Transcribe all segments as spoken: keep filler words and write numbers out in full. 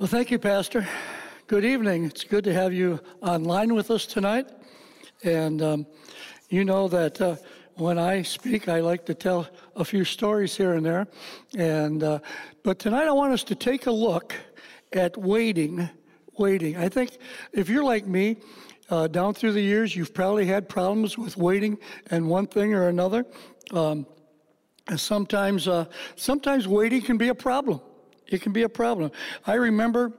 Well, thank you, Pastor. Good evening. It's good to have you online with us tonight. And um, you know that uh, when I speak, I like to tell a few stories here and there. And uh, but tonight I want us to take a look at waiting, waiting. I think if you're like me, uh, down through the years, you've probably had problems with waiting and one thing or another. Um, and sometimes, uh, sometimes waiting can be a problem. It can be a problem. I remember,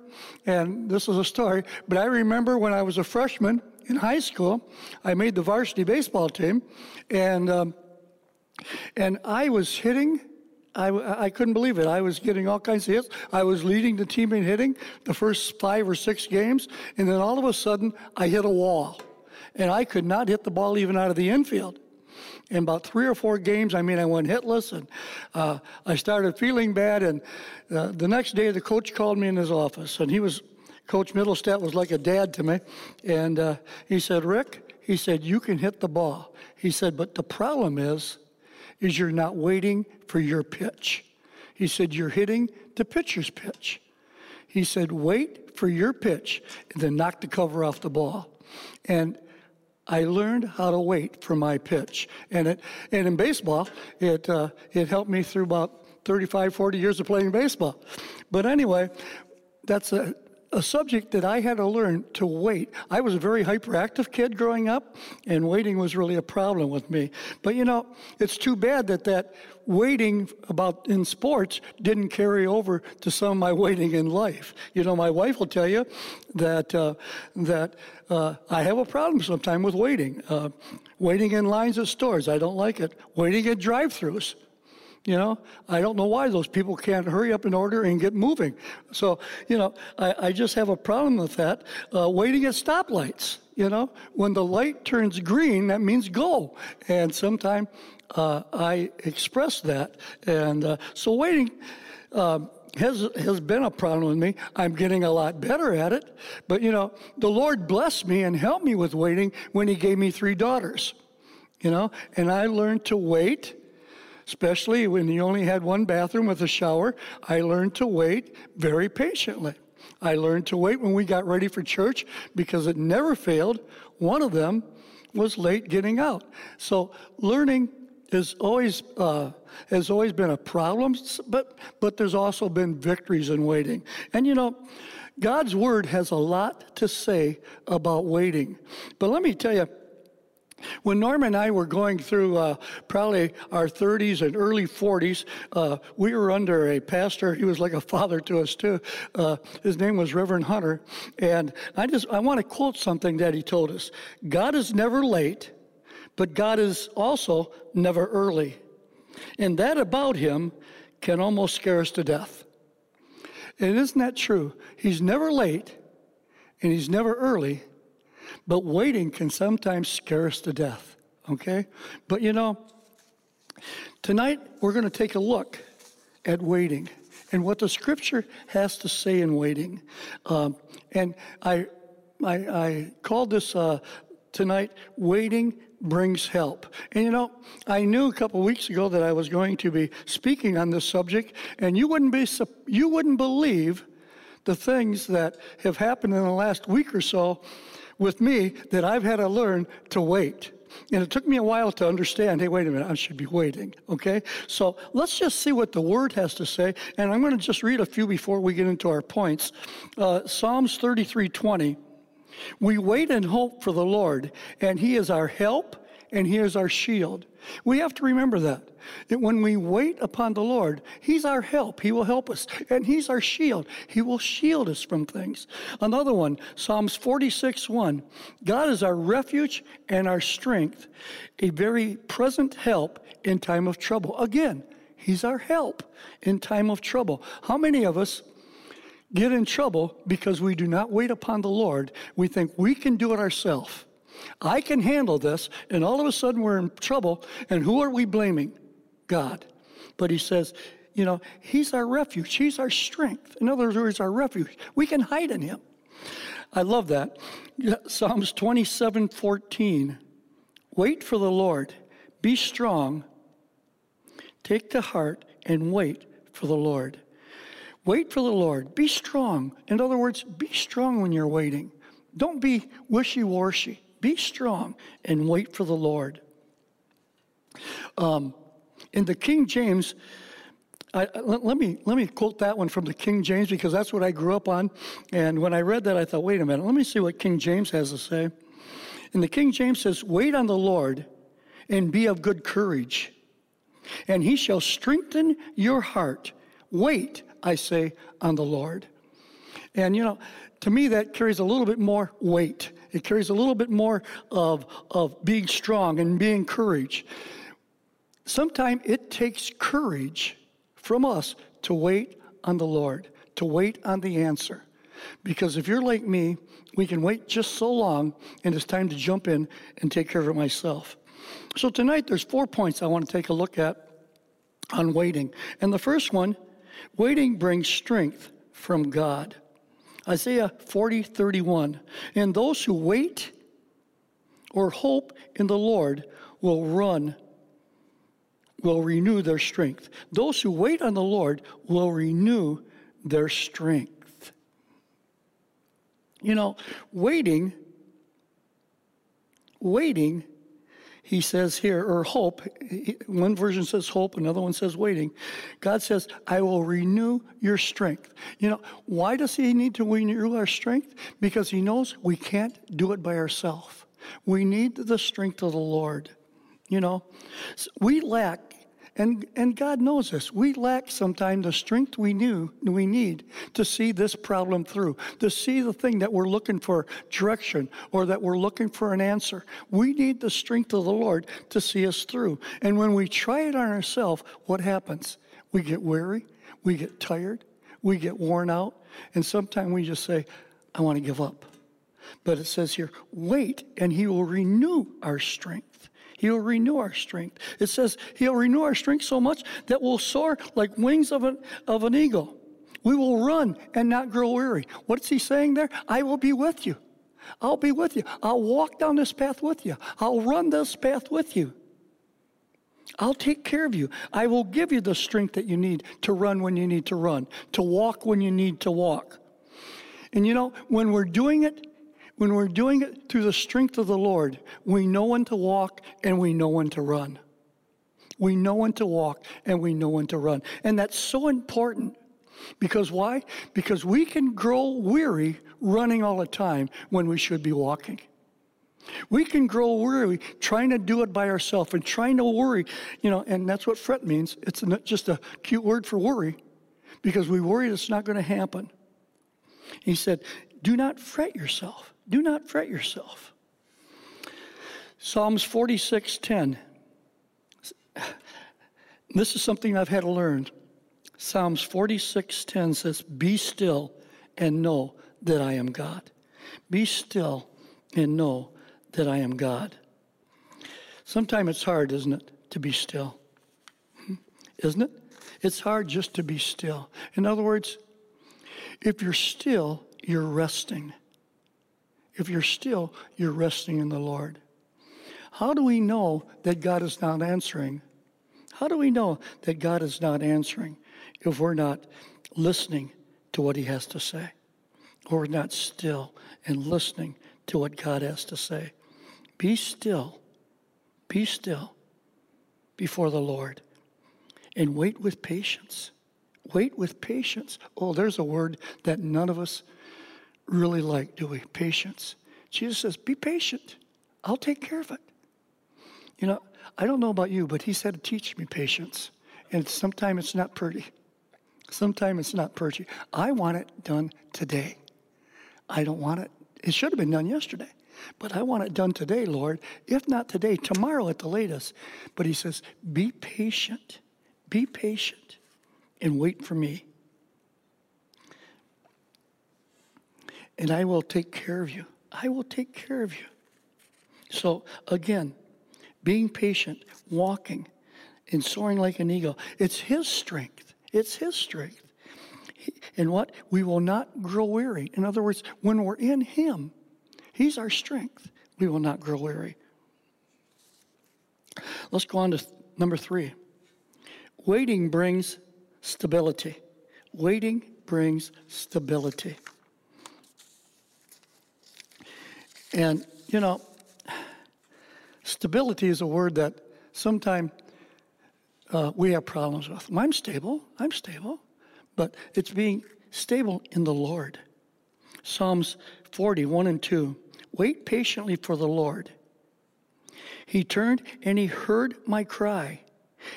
and this is a story, but I remember when I was a freshman in high school, I made the varsity baseball team, and um, and I was hitting. I, I couldn't believe it. I was getting all kinds of hits. I was leading the team in hitting the first five or six games, and then all of a sudden, I hit a wall, and I could not hit the ball even out of the infield. In about three or four games, I mean, I went hitless, and uh, I started feeling bad. And uh, the next day, the coach called me in his office, and he was, Coach Middlestadt was like a dad to me. And uh, he said, "Rick," he said, "you can hit the ball." He said, "but the problem is, is you're not waiting for your pitch." He said, "you're hitting the pitcher's pitch." He said, "wait for your pitch, and then knock the cover off the ball." And I learned how to wait for my pitch, and it and in baseball, it uh, it helped me through about thirty-five, forty years of playing baseball. But anyway, that's a, a subject that I had to learn to wait. I was a very hyperactive kid growing up, and waiting was really a problem with me. But you know, it's too bad that that waiting about in sports didn't carry over to some of my waiting in life. You know, my wife will tell you that uh, that. Uh, I have a problem sometimes with waiting. Uh, waiting in lines at stores, I don't like it. Waiting at drive-thrus, you know. I don't know why those people can't hurry up and order and get moving. So, you know, I, I just have a problem with that. Uh, waiting at stoplights, you know. When the light turns green, that means go. And sometimes uh, I express that. And uh, so waiting... Uh, Has, has been a problem with me. I'm getting a lot better at it. But, you know, the Lord blessed me and helped me with waiting when he gave me three daughters, you know. And I learned to wait, especially when you only had one bathroom with a shower. I learned to wait very patiently. I learned to wait when we got ready for church because it never failed. One of them was late getting out. So learning Is always uh, has always been a problem, but but there's also been victories in waiting. And you know, God's word has a lot to say about waiting. But let me tell you, when Norma and I were going through uh, probably our thirties and early forties, uh, we were under a pastor. He was like a father to us too. Uh, his name was Reverend Hunter, and I just I want to quote something that he told us: "God is never late, but God is also never early. And that about him can almost scare us to death." And isn't that true? He's never late and he's never early, but waiting can sometimes scare us to death, okay? But you know, tonight we're going to take a look at waiting and what the scripture has to say in waiting. Um, and I, I, I called this uh, tonight, Waiting Brings Help. And you know, I knew a couple weeks ago that I was going to be speaking on this subject, and you wouldn't be you wouldn't believe the things that have happened in the last week or so with me that I've had to learn to wait. And it took me a while to understand, hey, wait a minute, I should be waiting, okay? So let's just see what the Word has to say, and I'm going to just read a few before we get into our points. Uh, Psalms thirty-three twenty. "We wait and hope for the Lord, and he is our help, and he is our shield." We have to remember that, that when we wait upon the Lord, he's our help. He will help us, and he's our shield. He will shield us from things. Another one, Psalms forty-six one, "God is our refuge and our strength, a very present help in time of trouble." Again, he's our help in time of trouble. How many of us get in trouble because we do not wait upon the Lord? We think we can do it ourselves. I can handle this, and all of a sudden we're in trouble, and who are we blaming? God. But he says, you know, he's our refuge. He's our strength. In other words, our refuge. We can hide in him. I love that. Psalms twenty-seven fourteen, "Wait for the Lord. Be strong. Take to heart and wait for the Lord." Wait for the Lord. Be strong. In other words, be strong when you're waiting. Don't be wishy-washy. Be strong and wait for the Lord. Um, in the King James, I, let, let me let me quote that one from the King James, because that's what I grew up on. And when I read that, I thought, wait a minute, let me see what King James has to say. And the King James says, "Wait on the Lord and be of good courage, and he shall strengthen your heart. Wait, I say, on the Lord." And, you know, to me that carries a little bit more weight. It carries a little bit more of, of being strong and being courage. Sometimes it takes courage from us to wait on the Lord, to wait on the answer. Because if you're like me, we can wait just so long, and it's time to jump in and take care of it myself. So tonight there's four points I want to take a look at on waiting. And the first one, waiting brings strength from God. Isaiah forty, thirty-one, "And those who wait or hope in the Lord will run, will renew their strength." Those who wait on the Lord will renew their strength. You know, waiting, waiting, he says here, or hope, one version says hope, another one says waiting. God says, "I will renew your strength." You know, why does he need to renew our strength? Because he knows we can't do it by ourselves. We need the strength of the Lord. You know, we lack, and, and God knows this, we lack sometimes the strength we knew we need to see this problem through, to see the thing that we're looking for direction or that we're looking for an answer. We need the strength of the Lord to see us through. And when we try it on ourselves, what happens? We get weary, we get tired, we get worn out, and sometimes we just say, "I want to give up." But it says here, "Wait, and he will renew our strength." He'll renew our strength. It says he'll renew our strength so much that we'll soar like wings of an, of an eagle. We will run and not grow weary. What's he saying there? I will be with you. I'll be with you. I'll walk down this path with you. I'll run this path with you. I'll take care of you. I will give you the strength that you need to run when you need to run, to walk when you need to walk. And you know, when we're doing it, When we're doing it through the strength of the Lord, we know when to walk and we know when to run. We know when to walk and we know when to run. And that's so important. Because why? Because we can grow weary running all the time when we should be walking. We can grow weary trying to do it by ourselves and trying to worry. You know, and that's what fret means. It's not just a cute word for worry, because we worry it's not going to happen. He said, "Do not fret yourself." Do not fret yourself. Psalms forty-six, ten. This is something I've had to learn. Psalms forty-six, ten says, "Be still and know that I am God." Be still and know that I am God. Sometimes it's hard, isn't it, to be still? Isn't it? It's hard just to be still. In other words, if you're still, you're resting. If you're still, you're resting in the Lord. How do we know that God is not answering? How do we know that God is not answering if we're not listening to what he has to say? Or we're not still and listening to what God has to say. Be still. Be still before the Lord. And wait with patience. Wait with patience. Oh, there's a word that none of us really like, do we? Patience. Jesus says, "Be patient. I'll take care of it." You know, I don't know about you, but he said, "Teach me patience." And sometimes it's not pretty. Sometimes it's not pretty. I want it done today. I don't want it. It should have been done yesterday. But I want it done today, Lord. If not today, tomorrow at the latest. But he says, "Be patient. Be patient and wait for me. And I will take care of you. I will take care of you." So again, being patient, walking, and soaring like an eagle. It's his strength. It's his strength. And what? We will not grow weary. In other words, when we're in him, he's our strength. We will not grow weary. Let's go on to number three. Waiting brings stability. Waiting brings stability. And, you know, stability is a word that sometimes uh, we have problems with. I'm stable, I'm stable, but it's being stable in the Lord. Psalms forty, one and two, wait patiently for the Lord. He turned and he heard my cry,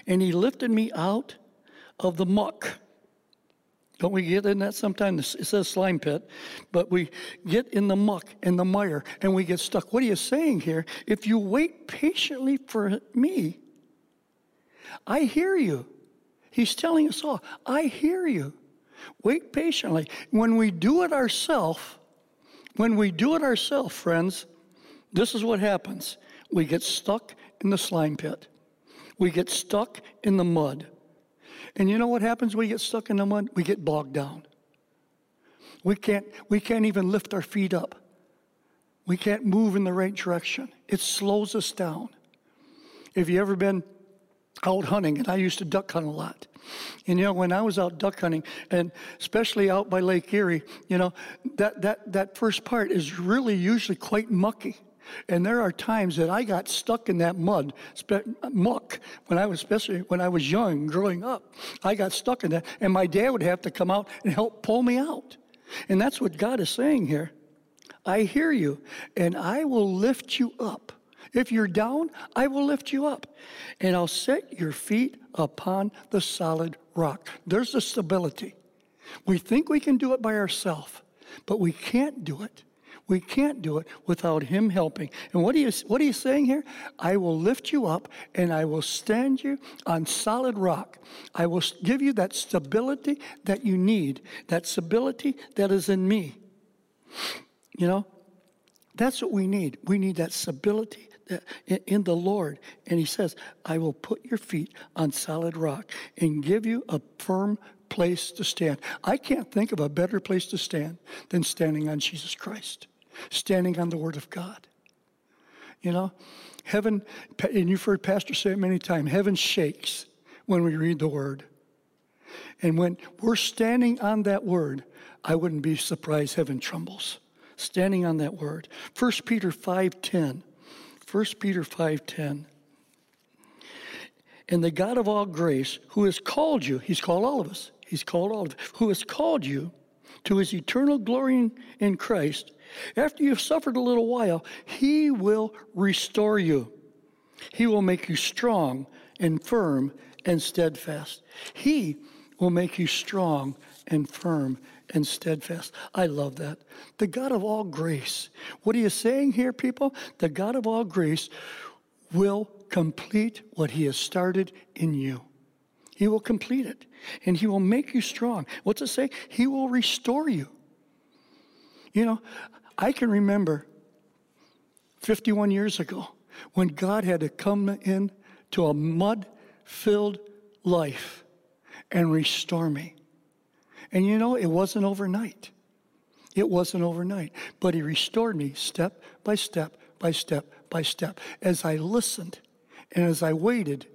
and he lifted me out of the muck. Don't we get in that sometimes? It says slime pit, but we get in the muck and the mire, and we get stuck. What are you saying here? If you wait patiently for me, I hear you. He's telling us all, I hear you. Wait patiently. When we do it ourselves, when we do it ourselves, friends, this is what happens. We get stuck in the slime pit. We get stuck in the mud. And you know what happens when we get stuck in the mud? We get bogged down. We can't, we can't even lift our feet up. We can't move in the right direction. It slows us down. If you've ever been out hunting, and I used to duck hunt a lot. And, you know, when I was out duck hunting, and especially out by Lake Erie, you know, that, that, that first part is really usually quite mucky. And there are times that I got stuck in that mud, muck, when I was, especially when I was young, growing up. I got stuck in that, and my dad would have to come out and help pull me out. And that's what God is saying here. I hear you, and I will lift you up. If you're down, I will lift you up, and I'll set your feet upon the solid rock. There's the stability. We think we can do it by ourselves, but we can't do it. We can't do it without him helping. And what are, you, what are you saying here? I will lift you up, and I will stand you on solid rock. I will give you that stability that you need, that stability that is in me. You know, that's what we need. We need that stability in the Lord. And he says, I will put your feet on solid rock and give you a firm place to stand. I can't think of a better place to stand than standing on Jesus Christ, standing on the Word of God. You know, heaven, and you've heard Pastor say it many times, heaven shakes when we read the Word. And when we're standing on that Word, I wouldn't be surprised heaven trembles. Standing on that Word. First Peter five ten. First Peter five ten. And the God of all grace, who has called you, he's called all of us, he's called all of us, who has called you to his eternal glory in, in Christ, after you've suffered a little while, he will restore you. He will make you strong and firm and steadfast. He will make you strong and firm and steadfast. I love that. The God of all grace. What are you saying here, people? The God of all grace will complete what he has started in you. He will complete it, and he will make you strong. What's it say? He will restore you. You know, I can remember fifty-one years ago when God had to come in to a mud-filled life and restore me. And you know, it wasn't overnight. It wasn't overnight. But he restored me step by step by step by step. As I listened and as I waited,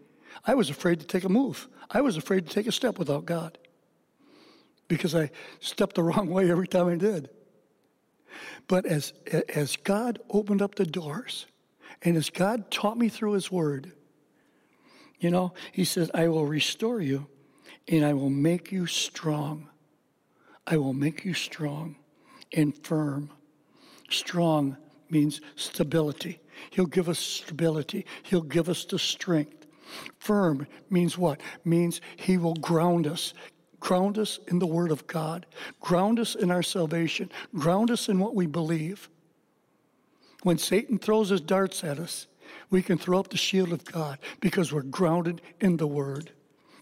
I was afraid to take a move. I was afraid to take a step without God because I stepped the wrong way every time I did. But as, as God opened up the doors and as God taught me through his word, you know, he says, I will restore you and I will make you strong. I will make you strong and firm. Strong means stability. He'll give us stability. He'll give us the strength. Firm means what? Means he will ground us. Ground us in the Word of God. Ground us in our salvation. Ground us in what we believe. When Satan throws his darts at us, we can throw up the shield of God because we're grounded in the Word.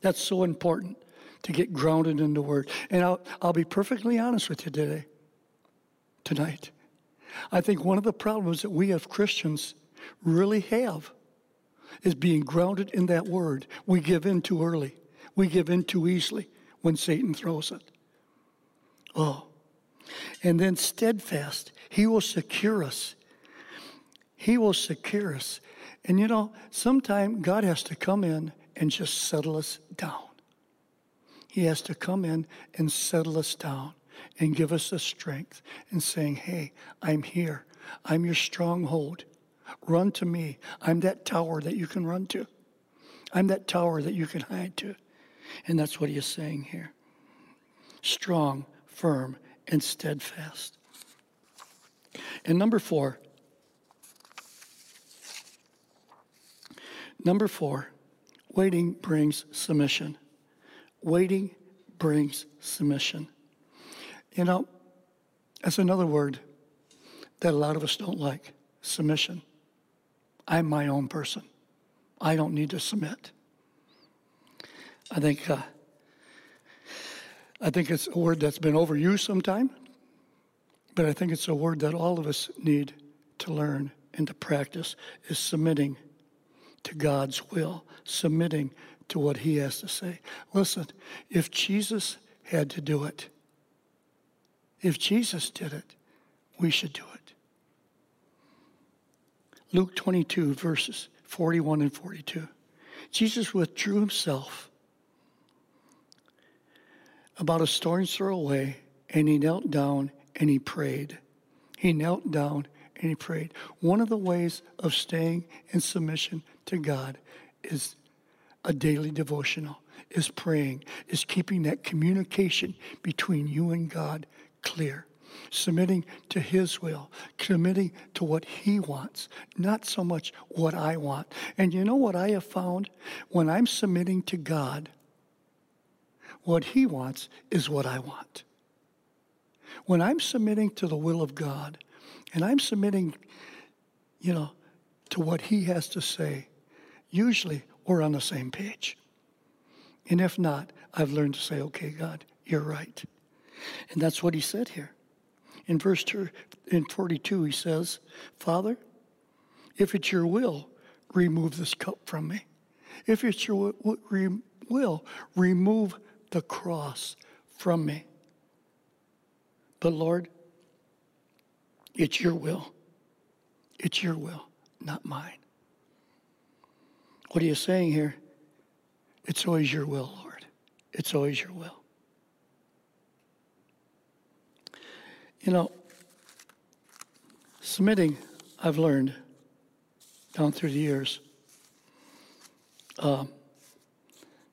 That's so important, to get grounded in the Word. And I'll, I'll be perfectly honest with you today, tonight. I think one of the problems that we as Christians really have is being grounded in that Word. We give in too early. We give in too easily when Satan throws it. Oh. And then steadfast. He will secure us. He will secure us. And you know, sometime God has to come in and just settle us down. He has to come in and settle us down and give us the strength and saying, hey, I'm here. I'm your stronghold. Run to me. I'm that tower that you can run to. I'm that tower that you can hide to. And that's what he is saying here. Strong, firm, and steadfast. And number four. Number four, waiting brings submission. Waiting brings submission. You know, that's another word that a lot of us don't like, submission. I'm my own person. I don't need to submit. I think uh, I think it's a word that's been overused sometime, but I think it's a word that all of us need to learn and to practice, is submitting to God's will, submitting to what he has to say. Listen, if Jesus had to do it, if Jesus did it, we should do it. Luke twenty-two, verses forty-one and forty-two. Jesus withdrew himself about a stone's throw away, and he knelt down and he prayed. He knelt down and he prayed. One of the ways of staying in submission to God is a daily devotional, is praying, is keeping that communication between you and God clear. Submitting to his will, committing to what he wants, not so much what I want. And you know what I have found? When I'm submitting to God, what he wants is what I want. When I'm submitting to the will of God, and I'm submitting, you know, to what he has to say, usually we're on the same page. And if not, I've learned to say, okay, God, you're right. And that's what he said here. In verse two, in forty-two, he says, Father, if it's your will, remove this cup from me. If it's your will, remove the cross from me. But Lord, it's your will. It's your will, not mine. What he is saying here, it's always your will, Lord. It's always your will. You know, submitting, I've learned down through the years, um,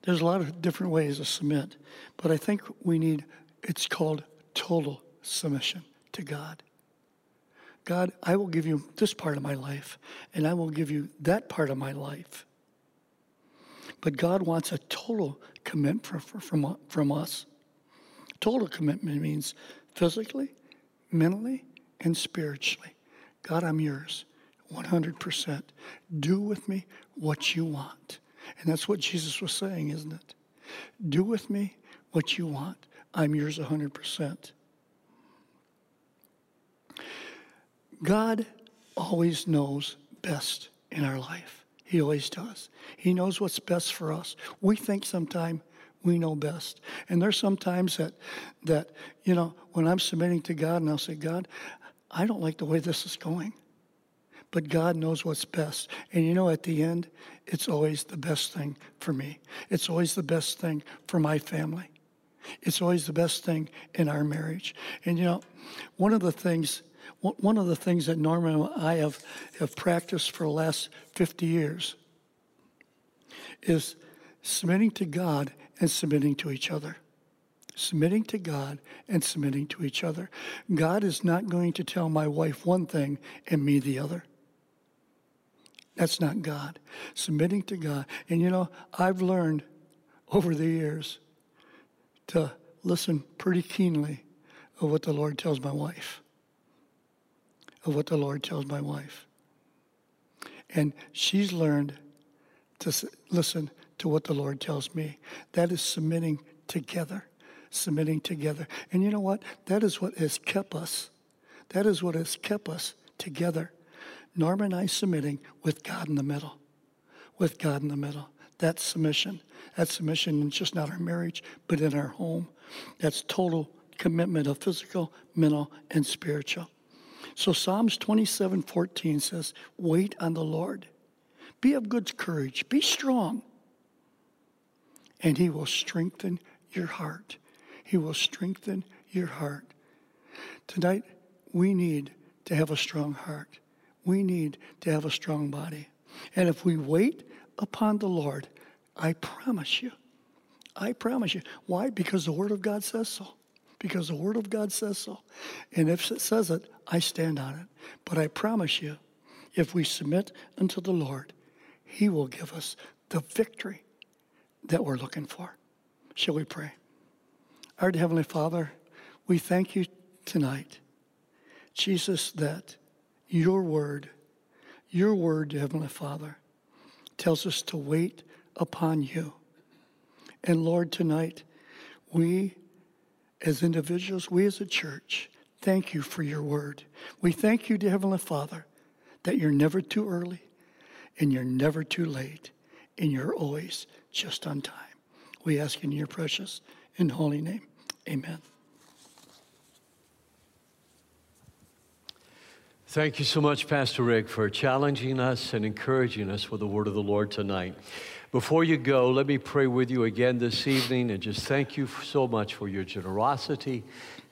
there's a lot of different ways to submit, but I think we need, it's called total submission to God. God, I will give you this part of my life, and I will give you that part of my life. But God wants a total commitment from, from, from us. Total commitment means physically, mentally, and spiritually. God, I'm yours, one hundred percent. Do with me what you want. And that's what Jesus was saying, isn't it? Do with me what you want. I'm yours one hundred percent. God always knows best in our life. He always does. He knows what's best for us. We think sometimes we know best. And there's some times that, that, you know, when I'm submitting to God and I'll say, God, I don't like the way this is going. But God knows what's best. And you know, at the end, it's always the best thing for me. It's always the best thing for my family. It's always the best thing in our marriage. And you know, one of the things, one of the things that Norman and I have, have practiced for the last fifty years is submitting to God and submitting to each other. Submitting to God and submitting to each other. God is not going to tell my wife one thing and me the other. That's not God. Submitting to God. And you know, I've learned over the years to listen pretty keenly of what the Lord tells my wife. Of what the Lord tells my wife. And she's learned to listen to what the Lord tells me. That is submitting together, submitting together. And you know what? That is what has kept us. That is what has kept us together. Norma and I submitting with God in the middle, with God in the middle. That's submission. That's submission in just not our marriage, but in our home. That's total commitment of physical, mental, and spiritual. So Psalms twenty-seven fourteen says, wait on the Lord. Be of good courage. Be strong. And he will strengthen your heart. He will strengthen your heart. Tonight, we need to have a strong heart. We need to have a strong body. And if we wait upon the Lord, I promise you, I promise you. Why? Because the Word of God says so. Because the Word of God says so. And if it says it, I stand on it. But I promise you, if we submit unto the Lord, He will give us the victory that we're looking for. Shall we pray? Our Heavenly Father, we thank you tonight, Jesus, that your word, your word, Heavenly Father, tells us to wait upon you. And Lord, tonight, we as individuals, we as a church, thank you for your word. We thank you, Heavenly Father, that you're never too early and you're never too late and you're always just on time. We ask in your precious and holy name, amen. Thank you so much, Pastor Rick, for challenging us and encouraging us with the word of the Lord tonight. Before you go, let me pray with you again this evening and just thank you so much for your generosity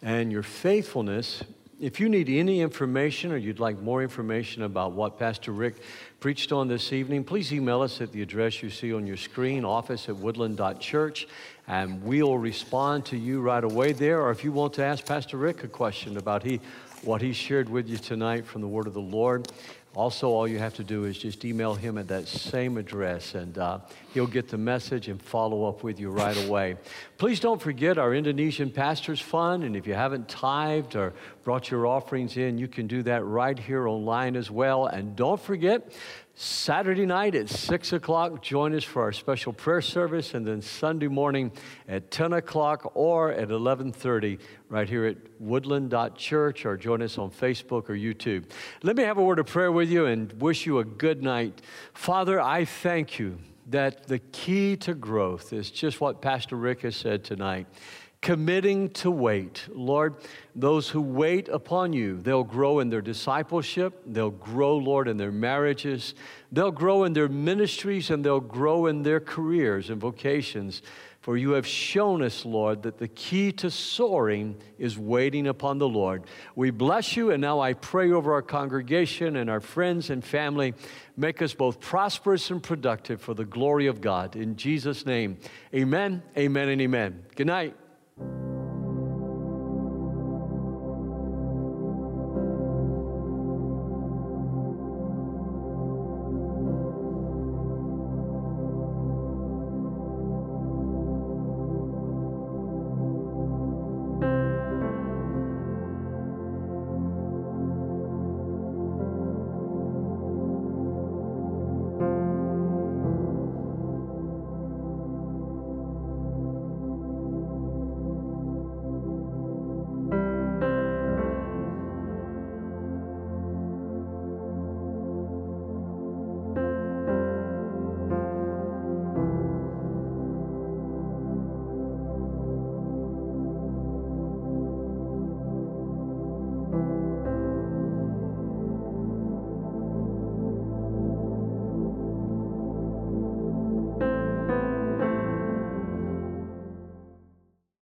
and your faithfulness. If you need any information or you'd like more information about what Pastor Rick preached on this evening, please email us at the address you see on your screen, office at woodland dot church, and we'll respond to you right away there. Or if you want to ask Pastor Rick a question about he... what he shared with you tonight from the Word of the Lord. Also, all you have to do is just email him at that same address, and uh, he'll get the message and follow up with you right away. Please don't forget our Indonesian Pastors Fund, and if you haven't tithed or brought your offerings in, you can do that right here online as well. And don't forget, Saturday night at six o'clock, join us for our special prayer service, and then Sunday morning at ten o'clock or at eleven thirty right here at woodland dot church, or join us on Facebook or YouTube. Let me have a word of prayer with you and wish you a good night. Father, I thank you that the key to growth is just what Pastor Rick has said tonight. Committing to wait. Lord, those who wait upon you, they'll grow in their discipleship. They'll grow, Lord, in their marriages. They'll grow in their ministries, and they'll grow in their careers and vocations. For you have shown us, Lord, that the key to soaring is waiting upon the Lord. We bless you, and now I pray over our congregation and our friends and family. Make us both prosperous and productive for the glory of God. In Jesus' name, amen, amen, and amen. Good night.